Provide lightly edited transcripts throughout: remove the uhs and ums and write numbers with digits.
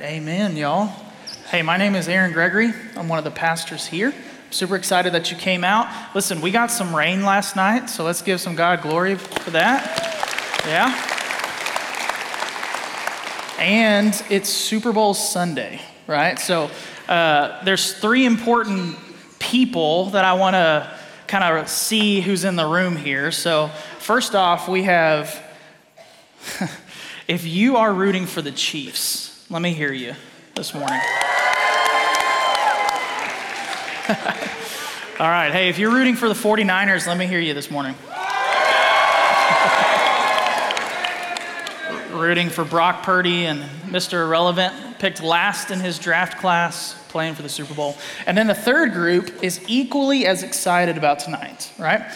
right, amen, y'all. Hey, my name is Aaron Gregory. I'm one of the pastors here. I'm super excited that you came out. Listen, we got some rain last night, so let's give some God glory for that. Yeah. And it's Super Bowl Sunday, right? So there's three important people that I want to kind of see who's in the room here. So first off, we have... If you are rooting for the Chiefs, let me hear you this morning. All right. Hey, if you're rooting for the 49ers, let me hear you this morning. Rooting for Brock Purdy and Mr. Irrelevant, picked last in his draft class, playing for the Super Bowl. And then the third group is equally as excited about tonight, right?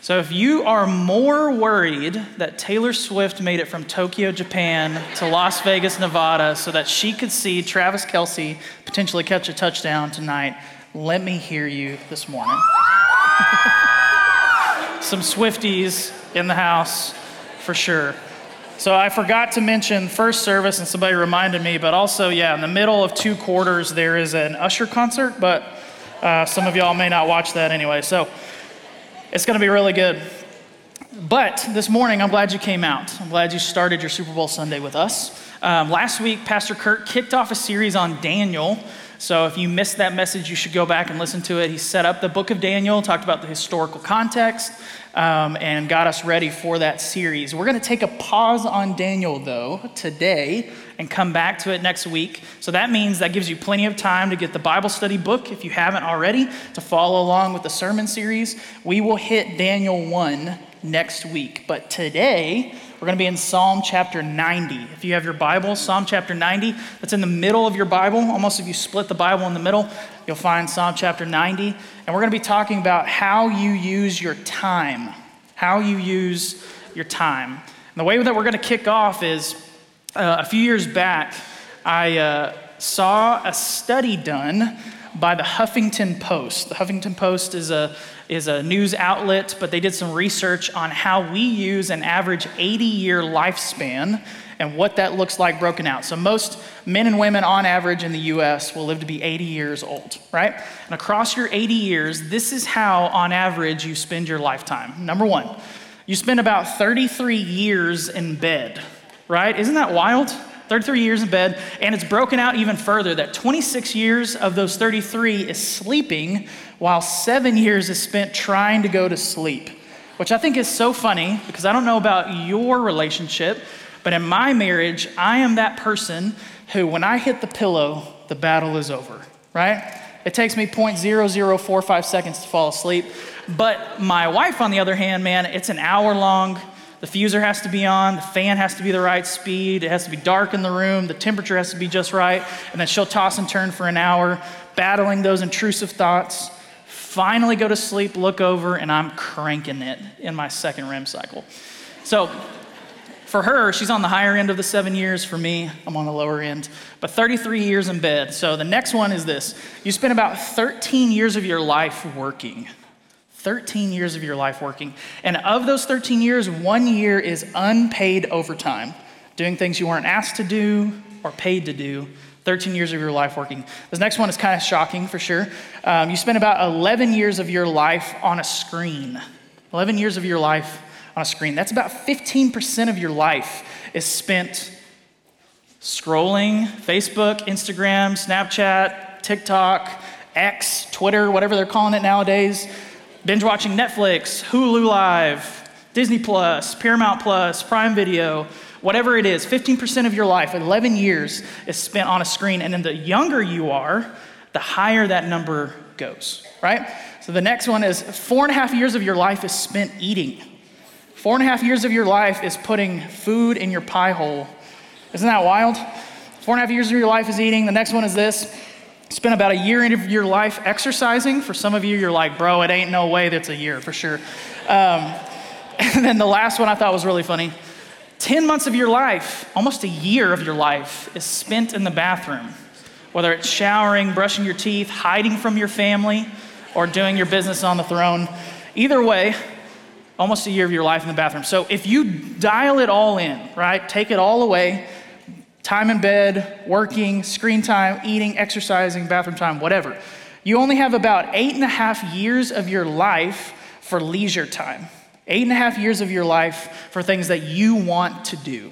So if you are more worried that Taylor Swift made it from Tokyo, Japan to Las Vegas, Nevada, so that she could see Travis Kelce potentially catch a touchdown tonight, let me hear you this morning. Some Swifties in the house for sure. So I forgot to mention first service and somebody reminded me, but also, yeah, in the middle of two quarters, there is an Usher concert, but some of y'all may not watch that anyway. So it's going to be really good. But this morning, I'm glad you came out. I'm glad you started your Super Bowl Sunday with us. Last week, Pastor Kurt kicked off a series on Daniel. So if you missed that message, you should go back and listen to it. He set up the book of Daniel, talked about the historical context, and got us ready for that series. We're going to take a pause on Daniel, though, today and come back to it next week. So that means that gives you plenty of time to get the Bible study book, if you haven't already, to follow along with the sermon series. We will hit Daniel 1 next week. But today, we're going to be in Psalm chapter 90. If you have your Bible, Psalm chapter 90, that's in the middle of your Bible. Almost if you split the Bible in the middle, you'll find Psalm chapter 90. And we're going to be talking about how you use your time. How you use your time. And the way that we're going to kick off is a few years back, I saw a study done by the Huffington Post. The Huffington Post is a news outlet, but they did some research on how we use an average 80-year lifespan and what that looks like broken out. So most men and women on average in the U.S. will live to be 80 years old, right? And across your 80 years, this is how on average you spend your lifetime. Number one, you spend about 33 years in bed, right? Isn't that wild? 33 years in bed, and it's broken out even further that 26 years of those 33 is sleeping, while 7 years is spent trying to go to sleep, which I think is so funny because I don't know about your relationship, but in my marriage, I am that person who when I hit the pillow, the battle is over, right? It takes me 0.0045 seconds to fall asleep, but my wife, on the other hand, man, it's an hour long. The diffuser has to be on, the fan has to be the right speed, it has to be dark in the room, the temperature has to be just right, and then she'll toss and turn for an hour, battling those intrusive thoughts, finally go to sleep, look over, and I'm cranking it in my second REM cycle. So for her, she's on the higher end of the 7 years. For me, I'm on the lower end, but 33 years in bed. So the next one is this. You spend about 13 years of your life working. 13 years of your life working. And of those 13 years, 1 year is unpaid overtime, doing things you weren't asked to do or paid to do. 13 years of your life working. This next one is kind of shocking for sure. You spend about 11 years of your life on a screen. 11 years of your life on a screen. That's about 15% of your life is spent scrolling Facebook, Instagram, Snapchat, TikTok, X, Twitter, whatever they're calling it nowadays. Binge watching Netflix, Hulu Live, Disney Plus, Paramount Plus, Prime Video, whatever it is, 15% of your life, 11 years is spent on a screen. And then the younger you are, the higher that number goes, right? So the next one is 4.5 years of your life is spent eating. 4.5 years of your life is putting food in your pie hole. Isn't that wild? 4.5 years of your life is eating. The next one is this. Spend about a year of your life exercising. For some of you, you're like, bro, it ain't no way that's a year for sure. And then the last one I thought was really funny. 10 months of your life, almost a year of your life is spent in the bathroom, whether it's showering, brushing your teeth, hiding from your family, or doing your business on the throne. Either way, almost a year of your life in the bathroom. So if you dial it all in, right, take it all away, Time in bed, working, screen time, eating, exercising, bathroom time, whatever. You only have about 8.5 years of your life for leisure time. 8.5 years of your life for things that you want to do.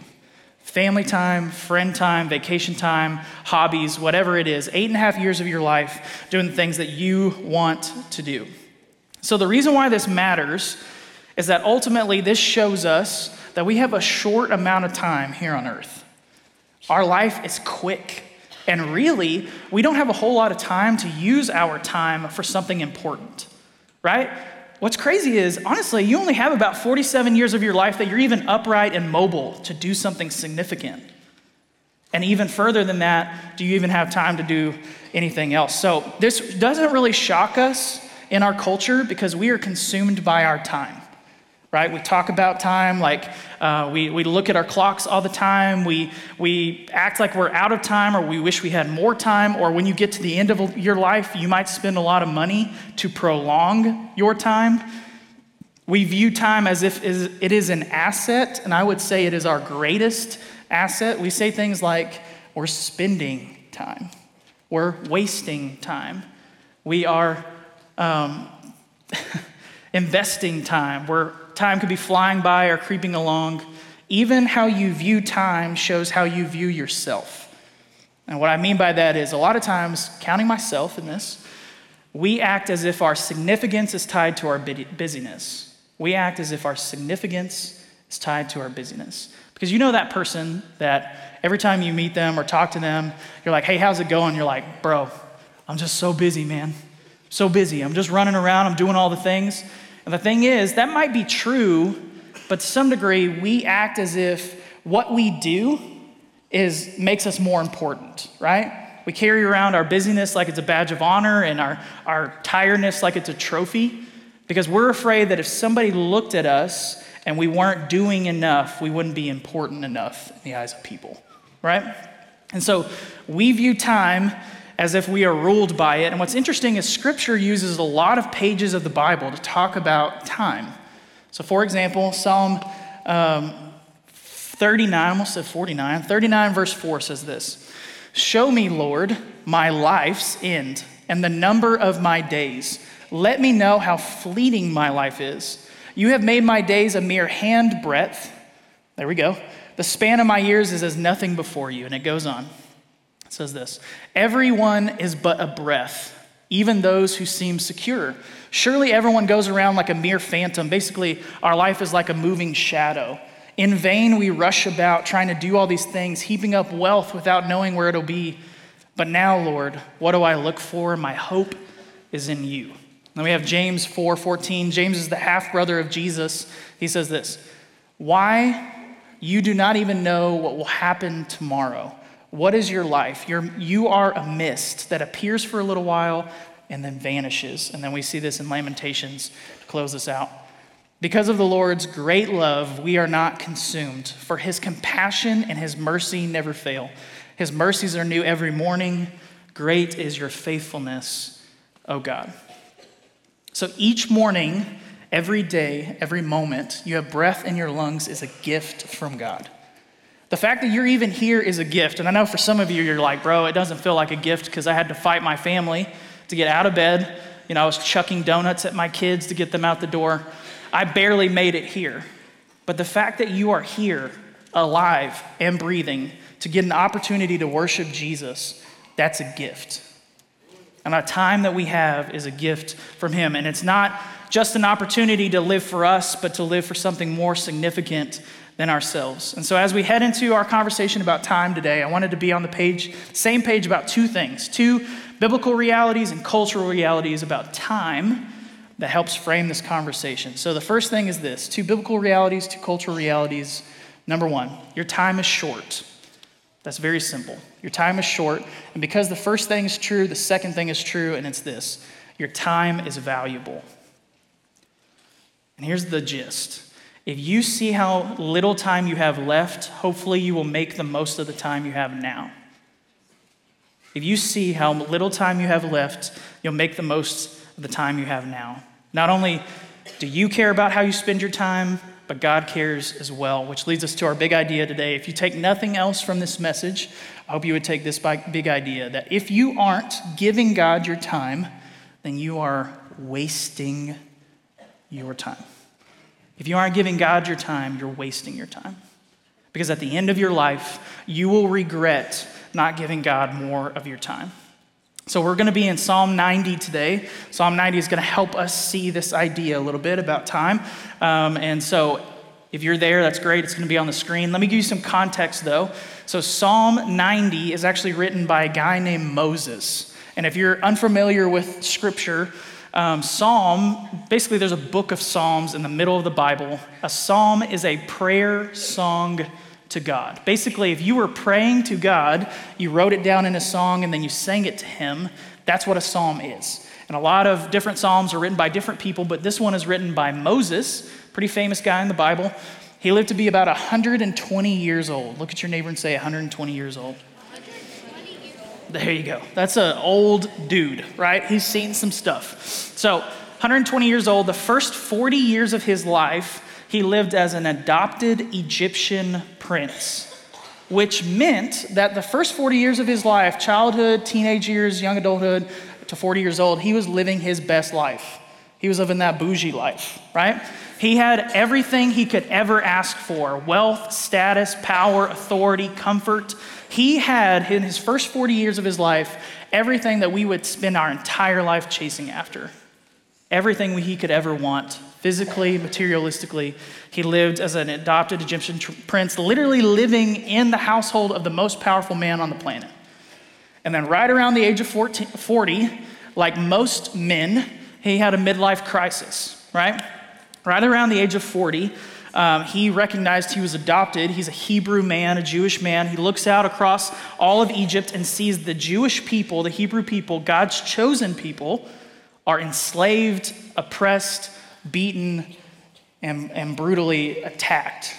Family time, friend time, vacation time, hobbies, whatever it is. 8.5 years of your life doing the things that you want to do. So the reason why this matters is that ultimately this shows us that we have a short amount of time here on earth. Our life is quick. And really, we don't have a whole lot of time to use our time for something important, right? What's crazy is, honestly, you only have about 47 years of your life that you're even upright and mobile to do something significant. And even further than that, do you even have time to do anything else? So this doesn't really shock us in our culture because we are consumed by our time, right? We talk about time, like we look at our clocks all the time. We act like we're out of time or we wish we had more time. Or when you get to the end of your life, you might spend a lot of money to prolong your time. We view time as if it is an asset, and I would say it is our greatest asset. We say things like, we're spending time. We're wasting time. We are investing time. Time could be flying by or creeping along. Even how you view time shows how you view yourself. And what I mean by that is a lot of times, counting myself in this, we act as if our significance is tied to our busyness. We act as if our significance is tied to our busyness. Because you know that person that every time you meet them or talk to them, you're like, hey, how's it going? You're like, bro, I'm just so busy, man. So busy. I'm just running around. I'm doing all the things. And the thing is, that might be true, but to some degree, we act as if what we do makes us more important, right? We carry around our busyness like it's a badge of honor and our tiredness like it's a trophy because we're afraid that if somebody looked at us and we weren't doing enough, we wouldn't be important enough in the eyes of people, right? And so we view time as if we are ruled by it. And what's interesting is Scripture uses a lot of pages of the Bible to talk about time. So for example, Psalm 39, almost said 49, 39 verse 4 says this, "Show me, Lord, my life's end and the number of my days. Let me know how fleeting my life is. You have made my days a mere hand breadth." There we go. "The span of my years is as nothing before you." And it goes on. It says this, "Everyone is but a breath, even those who seem secure. Surely everyone goes around like a mere phantom." Basically, our life is like a moving shadow. "In vain we rush about trying to do all these things, heaping up wealth without knowing where it'll be. But now, Lord, what do I look for? My hope is in you." Then we have James 4:14. James is the half-brother of Jesus. He says this, "Why you do not even know what will happen tomorrow. What is your life? You are a mist that appears for a little while and then vanishes." And then we see this in Lamentations to close this out. "Because of the Lord's great love, we are not consumed, for his compassion and his mercy never fail. His mercies are new every morning. Great is your faithfulness, O God." So each morning, every day, every moment, you have breath in your lungs is a gift from God. The fact that you're even here is a gift. And I know for some of you, you're like, bro, it doesn't feel like a gift because I had to fight my family to get out of bed. You know, I was chucking donuts at my kids to get them out the door. I barely made it here. But the fact that you are here, alive and breathing, to get an opportunity to worship Jesus, that's a gift. And our time that we have is a gift from him. And it's not just an opportunity to live for us, but to live for something more significant than ourselves. And so as we head into our conversation about time today, I wanted to be on the same page about two things, two biblical realities and cultural realities about time that helps frame this conversation. So the first thing is this, two biblical realities, two cultural realities. Number one, your time is short. That's very simple. Your time is short. And because the first thing is true, the second thing is true, and it's this, your time is valuable. And here's the gist. If you see how little time you have left, hopefully you will make the most of the time you have now. If you see how little time you have left, you'll make the most of the time you have now. Not only do you care about how you spend your time, but God cares as well, which leads us to our big idea today. If you take nothing else from this message, I hope you would take this big idea, that if you aren't giving God your time, then you are wasting your time. If you aren't giving God your time, you're wasting your time. Because at the end of your life, you will regret not giving God more of your time. So we're going to be in Psalm 90 today. Psalm 90 is going to help us see this idea a little bit about time. And so if you're there, that's great. It's going to be on the screen. Let me give you some context, though. So Psalm 90 is actually written by a guy named Moses. And if you're unfamiliar with Scripture, basically there's a book of Psalms in the middle of the Bible. A psalm is a prayer song to God. Basically, if you were praying to God, you wrote it down in a song and then you sang it to him. That's what a psalm is. And a lot of different psalms are written by different people, but this one is written by Moses, pretty famous guy in the Bible. He lived to be about 120 years old. Look at your neighbor and say 120 years old. There you go. That's an old dude, right? He's seen some stuff. So 120 years old, the first 40 years of his life, he lived as an adopted Egyptian prince, which meant that the first 40 years of his life, childhood, teenage years, young adulthood to 40 years old, he was living his best life. He was living that bougie life, right? He had everything he could ever ask for: wealth, status, power, authority, comfort. He had, in his first 40 years of his life, everything that we would spend our entire life chasing after. Everything he could ever want. Physically, materialistically, he lived as an adopted Egyptian prince, literally living in the household of the most powerful man on the planet. And then right around the age of 40, like most men, he had a midlife crisis, right? Right around the age of 40, he recognized he was adopted. He's a Hebrew man, a Jewish man. He looks out across all of Egypt and sees the Jewish people, the Hebrew people, God's chosen people, are enslaved, oppressed, beaten, and brutally attacked.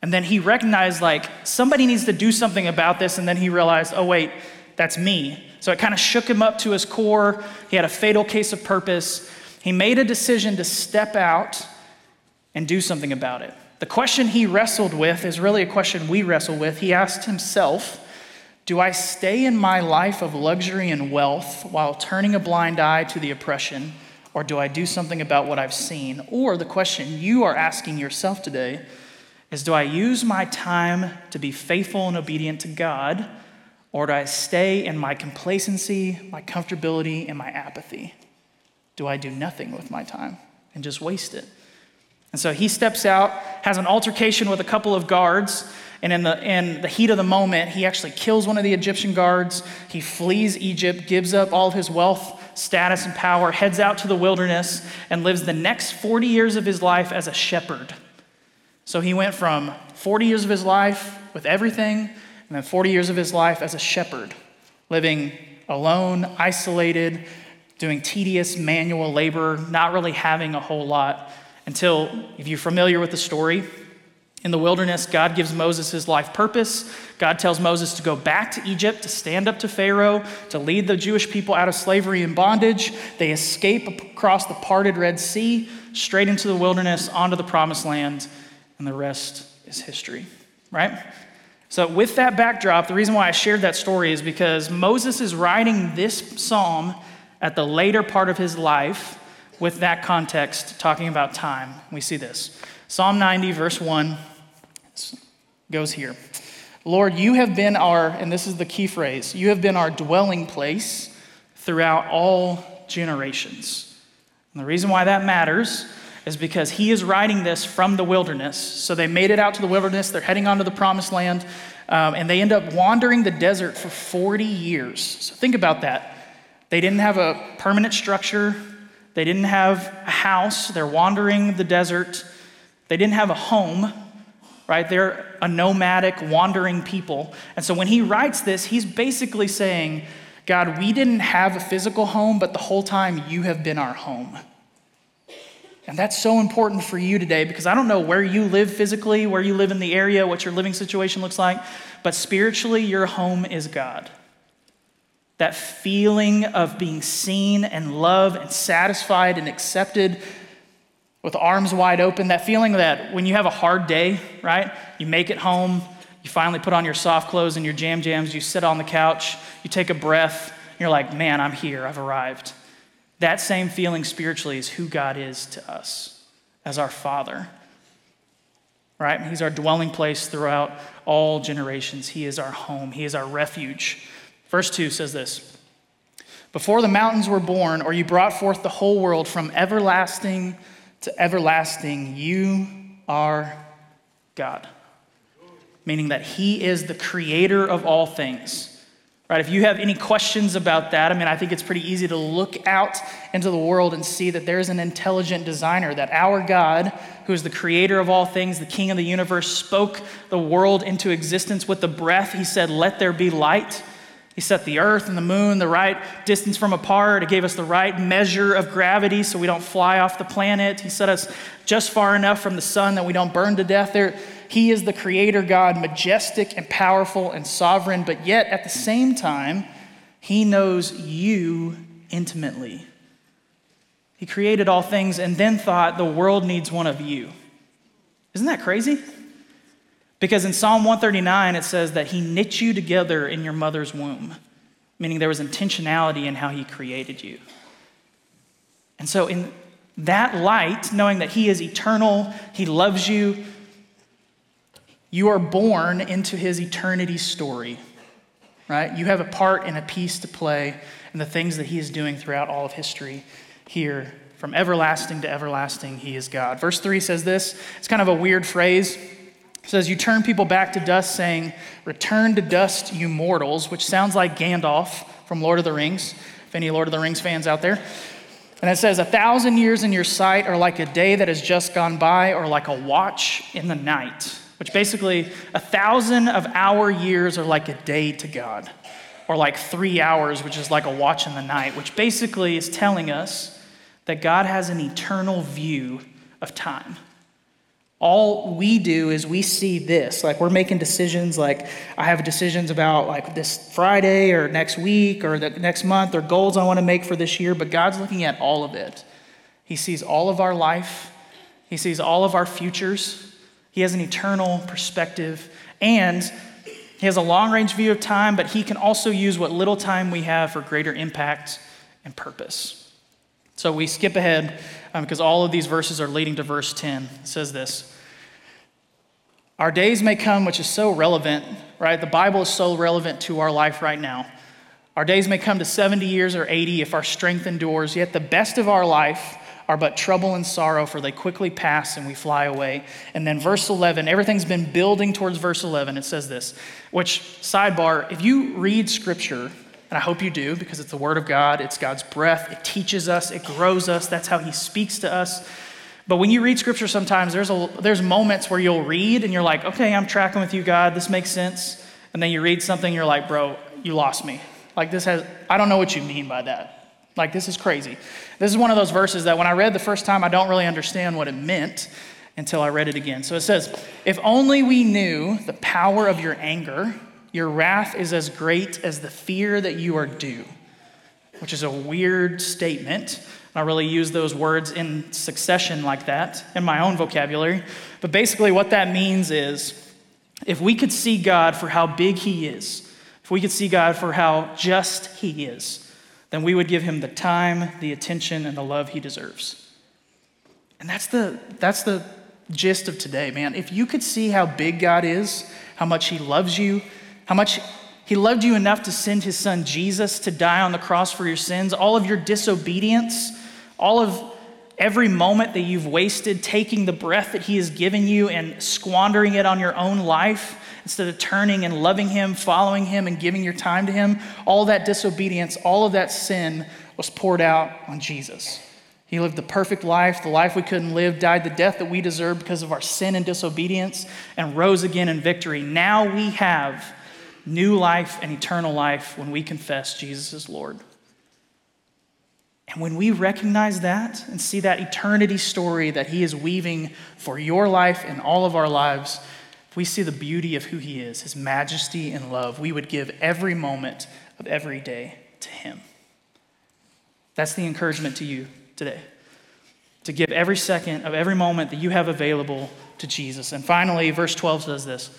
And then he recognized, like, somebody needs to do something about this, and then he realized, oh, wait, that's me. So it kind of shook him up to his core. He had a fatal case of purpose. He made a decision to step out and do something about it. The question he wrestled with is really a question we wrestle with. He asked himself, do I stay in my life of luxury and wealth while turning a blind eye to the oppression? Or do I do something about what I've seen? Or the question you are asking yourself today is, do I use my time to be faithful and obedient to God? Or do I stay in my complacency, my comfortability, and my apathy? Do I do nothing with my time and just waste it? And so he steps out, has an altercation with a couple of guards, and in the heat of the moment, he actually kills one of the Egyptian guards. He flees Egypt, gives up all of his wealth, status, and power, heads out to the wilderness, and lives the next 40 years of his life as a shepherd. So he went from 40 years of his life with everything, and then 40 years of his life as a shepherd, living alone, isolated, doing tedious manual labor, not really having a whole lot, until, if you're familiar with the story, in the wilderness, God gives Moses his life purpose. God tells Moses to go back to Egypt, to stand up to Pharaoh, to lead the Jewish people out of slavery and bondage. They escape across the parted Red Sea, straight into the wilderness, onto the Promised Land, and the rest is history, right? So with that backdrop, the reason why I shared that story is because Moses is writing this psalm at the later part of his life with that context, talking about time. We see this. Psalm 90, verse 1. Goes here. Lord, you have been our, and this is the key phrase, you have been our dwelling place throughout all generations. And the reason why that matters is because he is writing this from the wilderness. So they made it out to the wilderness, they're heading onto the Promised Land, and they end up wandering the desert for 40 years. So think about that. They didn't have a permanent structure, they didn't have a house, they're wandering the desert, they didn't have a home, right? They're a nomadic, wandering people. And so when he writes this, he's basically saying, God, we didn't have a physical home, but the whole time you have been our home. And that's so important for you today, because I don't know where you live physically, where you live in the area, what your living situation looks like, but spiritually, your home is God. That feeling of being seen and loved and satisfied and accepted with arms wide open, that feeling that when you have a hard day, right? You make it home, you finally put on your soft clothes and your jam jams, you sit on the couch, you take a breath, and you're like, man, I'm here, I've arrived. That same feeling spiritually is who God is to us as our Father, right? He's our dwelling place throughout all generations. He is our home. He is our refuge. Verse 2 says this, before the mountains were born, or you brought forth the whole world, from everlasting to everlasting, you are God. Meaning that he is the creator of all things. Right? If you have any questions about that, I mean, I think it's pretty easy to look out into the world and see that there's an intelligent designer, that our God, who is the creator of all things, the king of the universe, spoke the world into existence with the breath. He said, let there be light. He set the earth and the moon the right distance from apart. It gave us the right measure of gravity so we don't fly off the planet. He set us just far enough from the sun that we don't burn to death. He is the creator God, majestic and powerful and sovereign, but yet at the same time, he knows you intimately. He created all things and then thought the world needs one of you. Isn't that crazy? Because in Psalm 139, it says that he knit you together in your mother's womb, meaning there was intentionality in how he created you. And so in that light, knowing that he is eternal, he loves you, you are born into his eternity story, right? You have a part and a piece to play in the things that he is doing throughout all of history here. From everlasting to everlasting, he is God. Verse 3 says this. It's kind of a weird phrase. It says, you turn people back to dust, saying, return to dust, you mortals, which sounds like Gandalf from Lord of the Rings, if any Lord of the Rings fans out there. And it says, 1,000 years in your sight are like a day that has just gone by, or like a watch in the night, which basically 1,000 of our years are like a day to God, or like 3 hours, which is like a watch in the night, which basically is telling us that God has an eternal view of time. All we do is we see this, like we're making decisions, like I have decisions about like this Friday or next week or the next month or goals I want to make for this year, but God's looking at all of it. He sees all of our life. He sees all of our futures. He has an eternal perspective, and he has a long-range view of time, but he can also use what little time we have for greater impact and purpose. So we skip ahead because all of these verses are leading to verse 10. It says this, our days may come, which is so relevant, right? The Bible is so relevant to our life right now. Our days may come to 70 years or 80 if our strength endures, yet the best of our life are but trouble and sorrow, for they quickly pass and we fly away. And then verse 11, everything's been building towards verse 11. It says this, which, sidebar, if you read scripture, and I hope you do, because it's the word of God, it's God's breath, it teaches us, it grows us, that's how he speaks to us. But when you read scripture sometimes, there's moments where you'll read and you're like, okay, I'm tracking with you, God, this makes sense. And then you read something, you're like, bro, you lost me. Like I don't know what you mean by that. Like this is crazy. This is one of those verses that when I read the first time, I don't really understand what it meant until I read it again. So it says, if only we knew the power of your anger, your wrath is as great as the fear that you are due, which is a weird statement. I don't really use those words in succession like that in my own vocabulary. But basically what that means is if we could see God for how big he is, if we could see God for how just he is, then we would give him the time, the attention, and the love he deserves. And that's the gist of today, man. If you could see how big God is, how much he loves you, how much he loved you enough to send his son Jesus to die on the cross for your sins, all of your disobedience, all of every moment that you've wasted taking the breath that he has given you and squandering it on your own life instead of turning and loving him, following him, and giving your time to him, all that disobedience, all of that sin was poured out on Jesus. He lived the perfect life, the life we couldn't live, died the death that we deserved because of our sin and disobedience, and rose again in victory. Now we have new life and eternal life when we confess Jesus is Lord. And when we recognize that and see that eternity story that he is weaving for your life and all of our lives, if we see the beauty of who he is, his majesty and love, we would give every moment of every day to him. That's the encouragement to you today. to give every second of every moment that you have available to Jesus. And finally, verse 12 says this.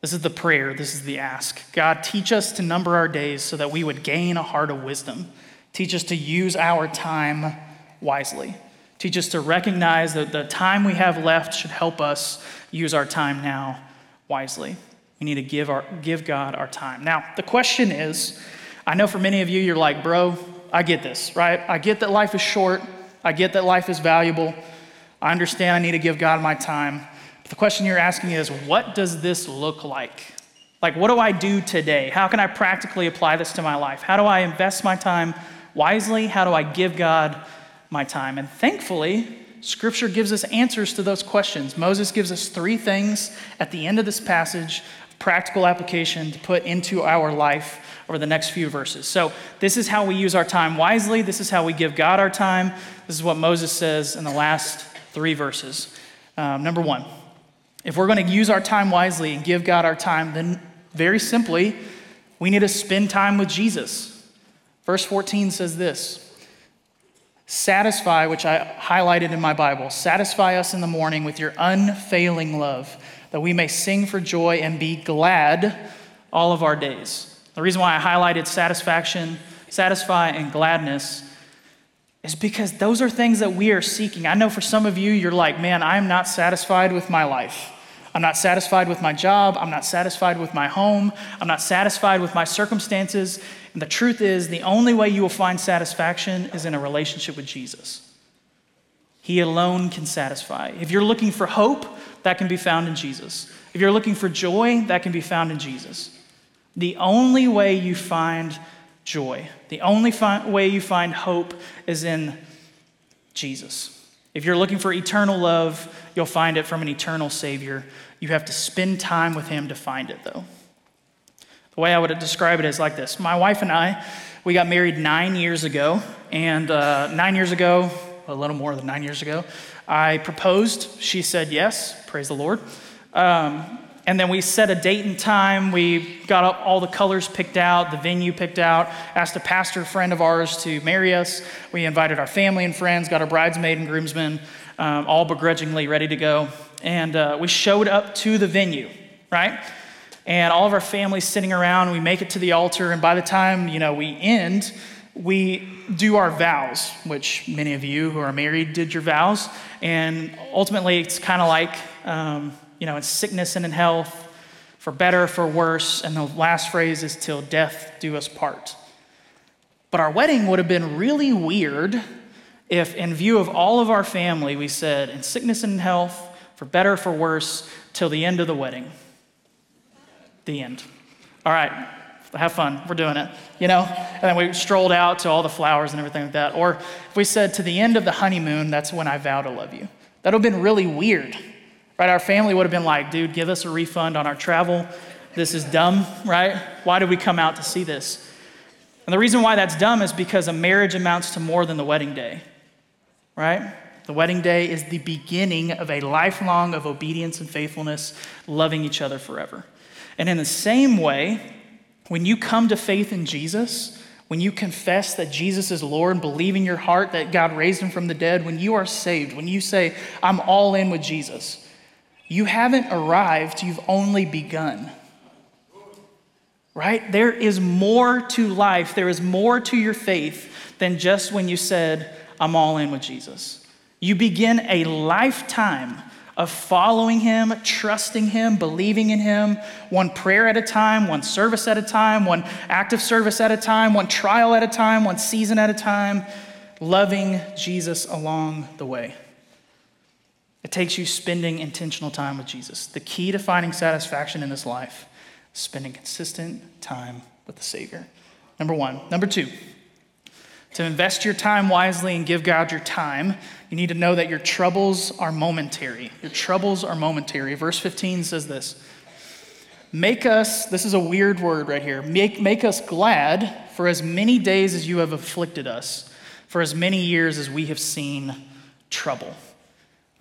This is the prayer. This is the ask. God, teach us to number our days so that we would gain a heart of wisdom. Teach us to use our time wisely. Teach us to recognize that the time we have left should help us use our time now wisely. We need to give God our time. Now, the question is, I know for many of you, you're like, bro, I get this, right? I get that life is short. I get that life is valuable. I understand I need to give God my time. But the question you're asking is, what does this look like? Like, what do I do today? How can I practically apply this to my life? How do I invest my time wisely? How do I give God my time? And thankfully, Scripture gives us answers to those questions. Moses gives us three things at the end of this passage, practical application to put into our life over the next few verses. So this is how we use our time wisely. This is how we give God our time. This is what Moses says in the last three verses. Number one, if we're going to use our time wisely and give God our time, then very simply, we need to spend time with Jesus. Verse 14 says this. Satisfy, which I highlighted in my Bible, satisfy us in the morning with your unfailing love, that we may sing for joy and be glad all of our days. The reason why I highlighted satisfy, and gladness is because those are things that we are seeking. I know for some of you, you're like, man, I'm not satisfied with my life. I'm not satisfied with my job. I'm not satisfied with my home. I'm not satisfied with my circumstances. And the truth is, the only way you will find satisfaction is in a relationship with Jesus. He alone can satisfy. If you're looking for hope, that can be found in Jesus. If you're looking for joy, that can be found in Jesus. The only way you find joy, the only way you find hope is in Jesus. If you're looking for eternal love, you'll find it from an eternal Savior. You have to spend time with Him to find it, though. The way I would describe it is like this. My wife and I, we got married 9 years ago. And 9 years ago, a little more than 9 years ago, I proposed. She said yes. Praise the Lord. And then we set a date and time. We got up all the colors picked out, the venue picked out, asked a pastor friend of ours to marry us. We invited our family and friends, got our bridesmaid and groomsmen, all begrudgingly ready to go. And we showed up to the venue, right? And all of our family's sitting around. We make it to the altar. And by the time, we end, we do our vows, which many of you who are married did your vows. And ultimately, it's kind of like... in sickness and in health, for better, for worse. And the last phrase is, till death do us part. But our wedding would have been really weird if, in view of all of our family, we said, in sickness and in health, for better, for worse, till the end of the wedding. The end. All right, have fun. We're doing it, And then we strolled out to all the flowers and everything like that. Or if we said, to the end of the honeymoon, that's when I vow to love you. That would have been really weird. Right, our family would have been like, dude, give us a refund on our travel. This is dumb, right? Why did we come out to see this? And the reason why that's dumb is because a marriage amounts to more than the wedding day, right? The wedding day is the beginning of a lifelong of obedience and faithfulness, loving each other forever. And in the same way, when you come to faith in Jesus, when you confess that Jesus is Lord and believe in your heart that God raised him from the dead, when you are saved, when you say, I'm all in with Jesus, you haven't arrived, you've only begun, right? There is more to life, there is more to your faith than just when you said, I'm all in with Jesus. You begin a lifetime of following him, trusting him, believing in him, one prayer at a time, one service at a time, one act of service at a time, one trial at a time, one season at a time, loving Jesus along the way. It takes you spending intentional time with Jesus. The key to finding satisfaction in this life is spending consistent time with the Savior. Number one. Number two, to invest your time wisely and give God your time, you need to know that your troubles are momentary. Your troubles are momentary. Verse 15 says this, make us, this is a weird word right here, make us glad for as many days as you have afflicted us, for as many years as we have seen trouble.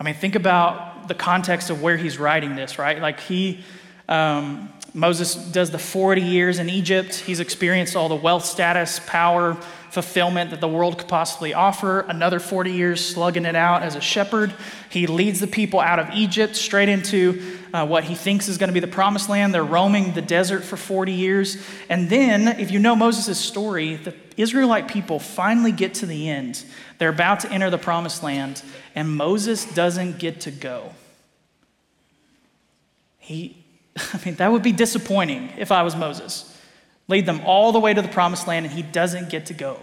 I mean, think about the context of where he's writing this, right? Like Moses does the 40 years in Egypt. He's experienced all the wealth, status, power, fulfillment that the world could possibly offer. Another 40 years slugging it out as a shepherd. He leads the people out of Egypt straight into what he thinks is going to be the promised land. They're roaming the desert for 40 years. And then, if you know Moses' story, the Israelite people finally get to the end. They're about to enter the promised land, and Moses doesn't get to go. That would be disappointing if I was Moses. Lead them all the way to the promised land, and he doesn't get to go.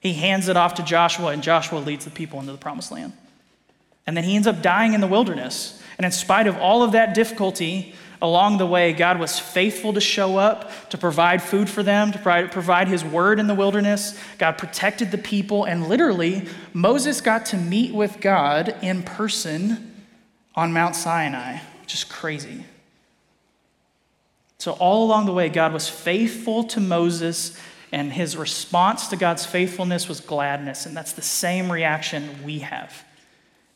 He hands it off to Joshua, and Joshua leads the people into the promised land. And then he ends up dying in the wilderness. And in spite of all of that difficulty along the way, God was faithful to show up, to provide food for them, to provide his word in the wilderness. God protected the people. And literally, Moses got to meet with God in person on Mount Sinai, which is crazy. So all along the way, God was faithful to Moses, and his response to God's faithfulness was gladness. And that's the same reaction we have.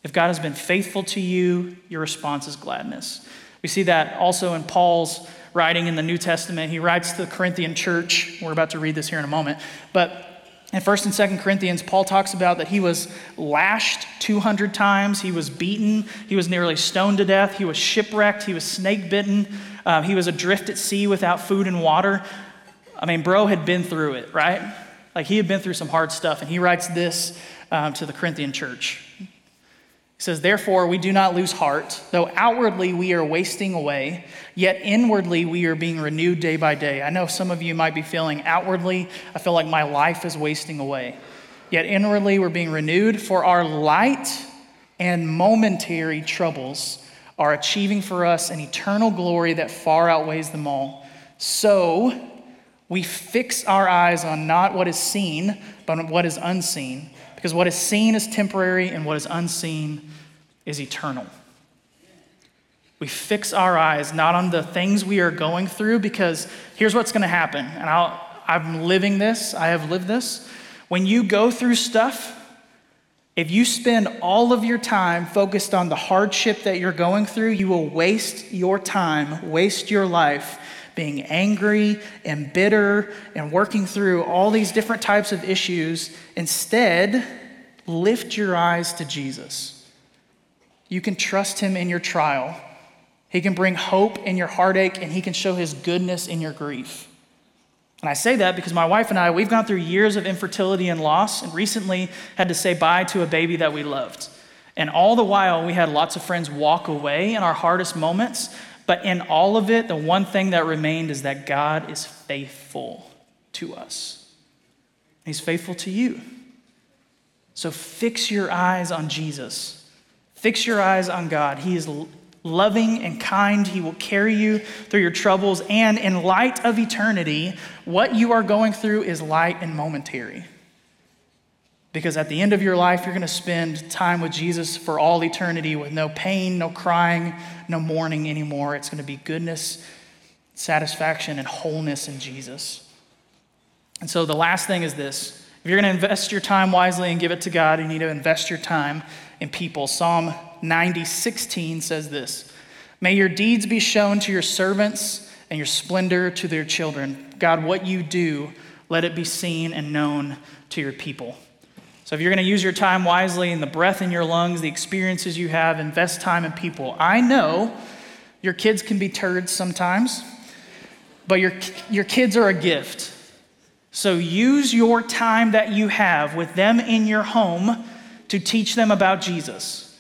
If God has been faithful to you, your response is gladness. We see that also in Paul's writing in the New Testament. He writes to the Corinthian church. We're about to read this here in a moment. But in 1 and 2 Corinthians, Paul talks about that he was lashed 200 times. He was beaten. He was nearly stoned to death. He was shipwrecked. He was snake-bitten. He was adrift at sea without food and water. Bro had been through it, right? Like, he had been through some hard stuff. And he writes this to the Corinthian church. It says, therefore, we do not lose heart, though outwardly we are wasting away, yet inwardly we are being renewed day by day. I know some of you might be feeling outwardly, I feel like my life is wasting away. Yet inwardly we're being renewed, for our light and momentary troubles are achieving for us an eternal glory that far outweighs them all. So we fix our eyes on not what is seen, but on what is unseen. Because what is seen is temporary and what is unseen is eternal. We fix our eyes not on the things we are going through, because here's what's going to happen. And I'm living this. I have lived this. When you go through stuff, if you spend all of your time focused on the hardship that you're going through, you will waste your time, waste your life being angry and bitter and working through all these different types of issues. Instead, lift your eyes to Jesus. You can trust him in your trial. He can bring hope in your heartache, and he can show his goodness in your grief. And I say that because my wife and I, we've gone through years of infertility and loss, and recently had to say bye to a baby that we loved. And all the while, we had lots of friends walk away in our hardest moments. But in all of it, the one thing that remained is that God is faithful to us. He's faithful to you. So fix your eyes on Jesus. Fix your eyes on God. He is loving and kind. He will carry you through your troubles. And in light of eternity, what you are going through is light and momentary. Because at the end of your life, you're going to spend time with Jesus for all eternity with no pain, no crying, no mourning anymore. It's going to be goodness, satisfaction, and wholeness in Jesus. And so the last thing is this. If you're going to invest your time wisely and give it to God, you need to invest your time in people. Psalm 90:16 says this. May your deeds be shown to your servants and your splendor to their children. God, what you do, let it be seen and known to your people. So if you're going to use your time wisely and the breath in your lungs, the experiences you have, invest time in people. I know your kids can be turds sometimes, but your kids are a gift. So use your time that you have with them in your home to teach them about Jesus.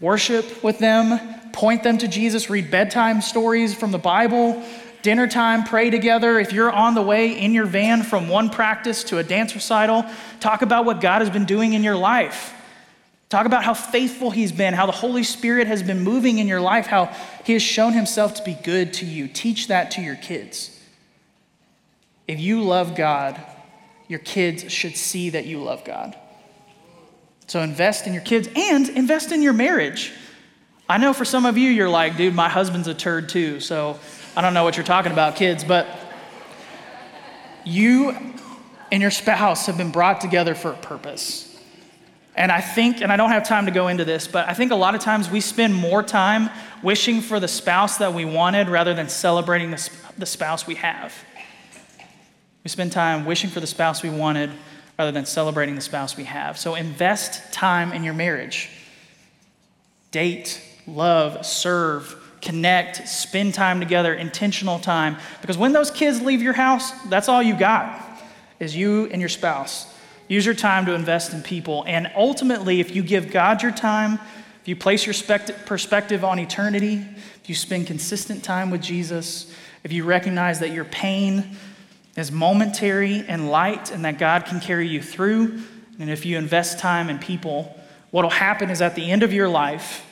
Worship with them, point them to Jesus, read bedtime stories from the Bible, dinner time, pray together. If you're on the way in your van from one practice to a dance recital, talk about what God has been doing in your life. Talk about how faithful he's been, how the Holy Spirit has been moving in your life, how he has shown himself to be good to you. Teach that to your kids. If you love God, your kids should see that you love God. So invest in your kids and invest in your marriage. I know for some of you, you're like, dude, my husband's a turd too, so I don't know what you're talking about, kids, but you and your spouse have been brought together for a purpose. And I think, and I don't have time to go into this, but I think a lot of times we spend more time wishing for the spouse that we wanted rather than celebrating the spouse we have. We spend time wishing for the spouse we wanted rather than celebrating the spouse we have. So invest time in your marriage. Date, love, serve, connect, spend time together, intentional time. Because when those kids leave your house, that's all you got is you and your spouse. Use your time to invest in people. And ultimately, if you give God your time, if you place your perspective on eternity, if you spend consistent time with Jesus, if you recognize that your pain is momentary and light and that God can carry you through, and if you invest time in people, what will happen is at the end of your life,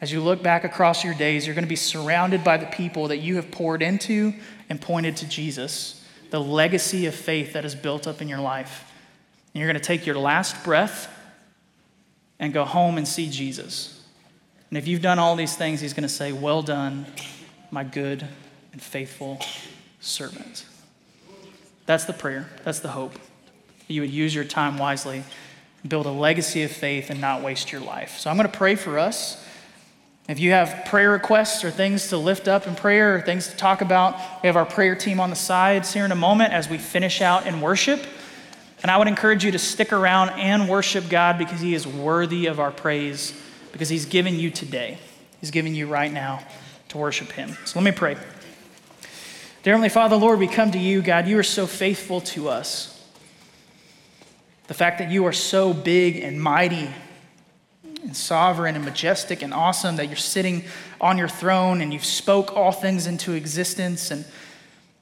as you look back across your days, you're going to be surrounded by the people that you have poured into and pointed to Jesus, the legacy of faith that is built up in your life. And you're going to take your last breath and go home and see Jesus. And if you've done all these things, he's going to say, "Well done, my good and faithful servant." That's the prayer. That's the hope. You would use your time wisely, build a legacy of faith, and not waste your life. So I'm going to pray for us. If you have prayer requests or things to lift up in prayer or things to talk about, we have our prayer team on the sides here in a moment as we finish out in worship. And I would encourage you to stick around and worship God because he is worthy of our praise, because he's given you today. He's given you right now to worship him. So let me pray. Dear Heavenly Father, Lord, we come to you, God. You are so faithful to us. The fact that you are so big and mighty and sovereign and majestic and awesome, that you're sitting on your throne and you've spoke all things into existence and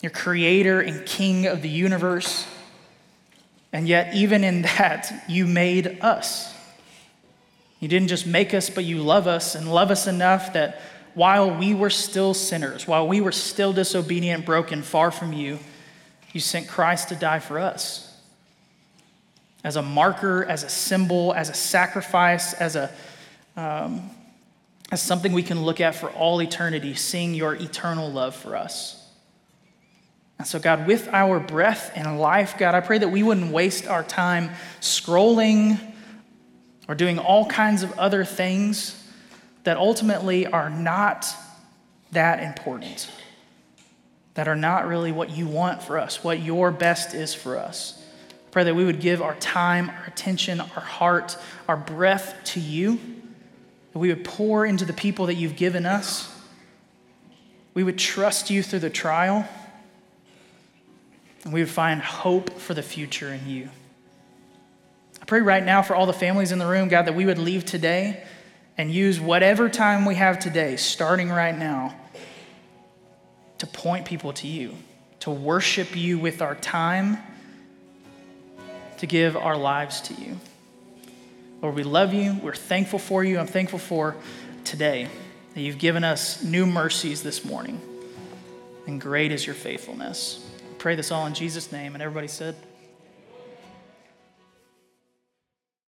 you're creator and king of the universe. And yet, even in that, you made us. You didn't just make us, but you love us and love us enough that while we were still sinners, while we were still disobedient, broken, far from you, you sent Christ to die for us. As a marker, as a symbol, as a sacrifice, as something we can look at for all eternity, seeing your eternal love for us. And so, God, with our breath and life, God, I pray that we wouldn't waste our time scrolling or doing all kinds of other things that ultimately are not that important, that are not really what you want for us, what your best is for us. I pray that we would give our time, our attention, our heart, our breath to you, that we would pour into the people that you've given us. We would trust you through the trial, and we would find hope for the future in you. I pray right now for all the families in the room, God, that we would leave today and use whatever time we have today, starting right now, to point people to you, to worship you with our time, to give our lives to you. Lord, we love you. We're thankful for you. I'm thankful for today that you've given us new mercies this morning. And great is your faithfulness. I pray this all in Jesus' name. And everybody said...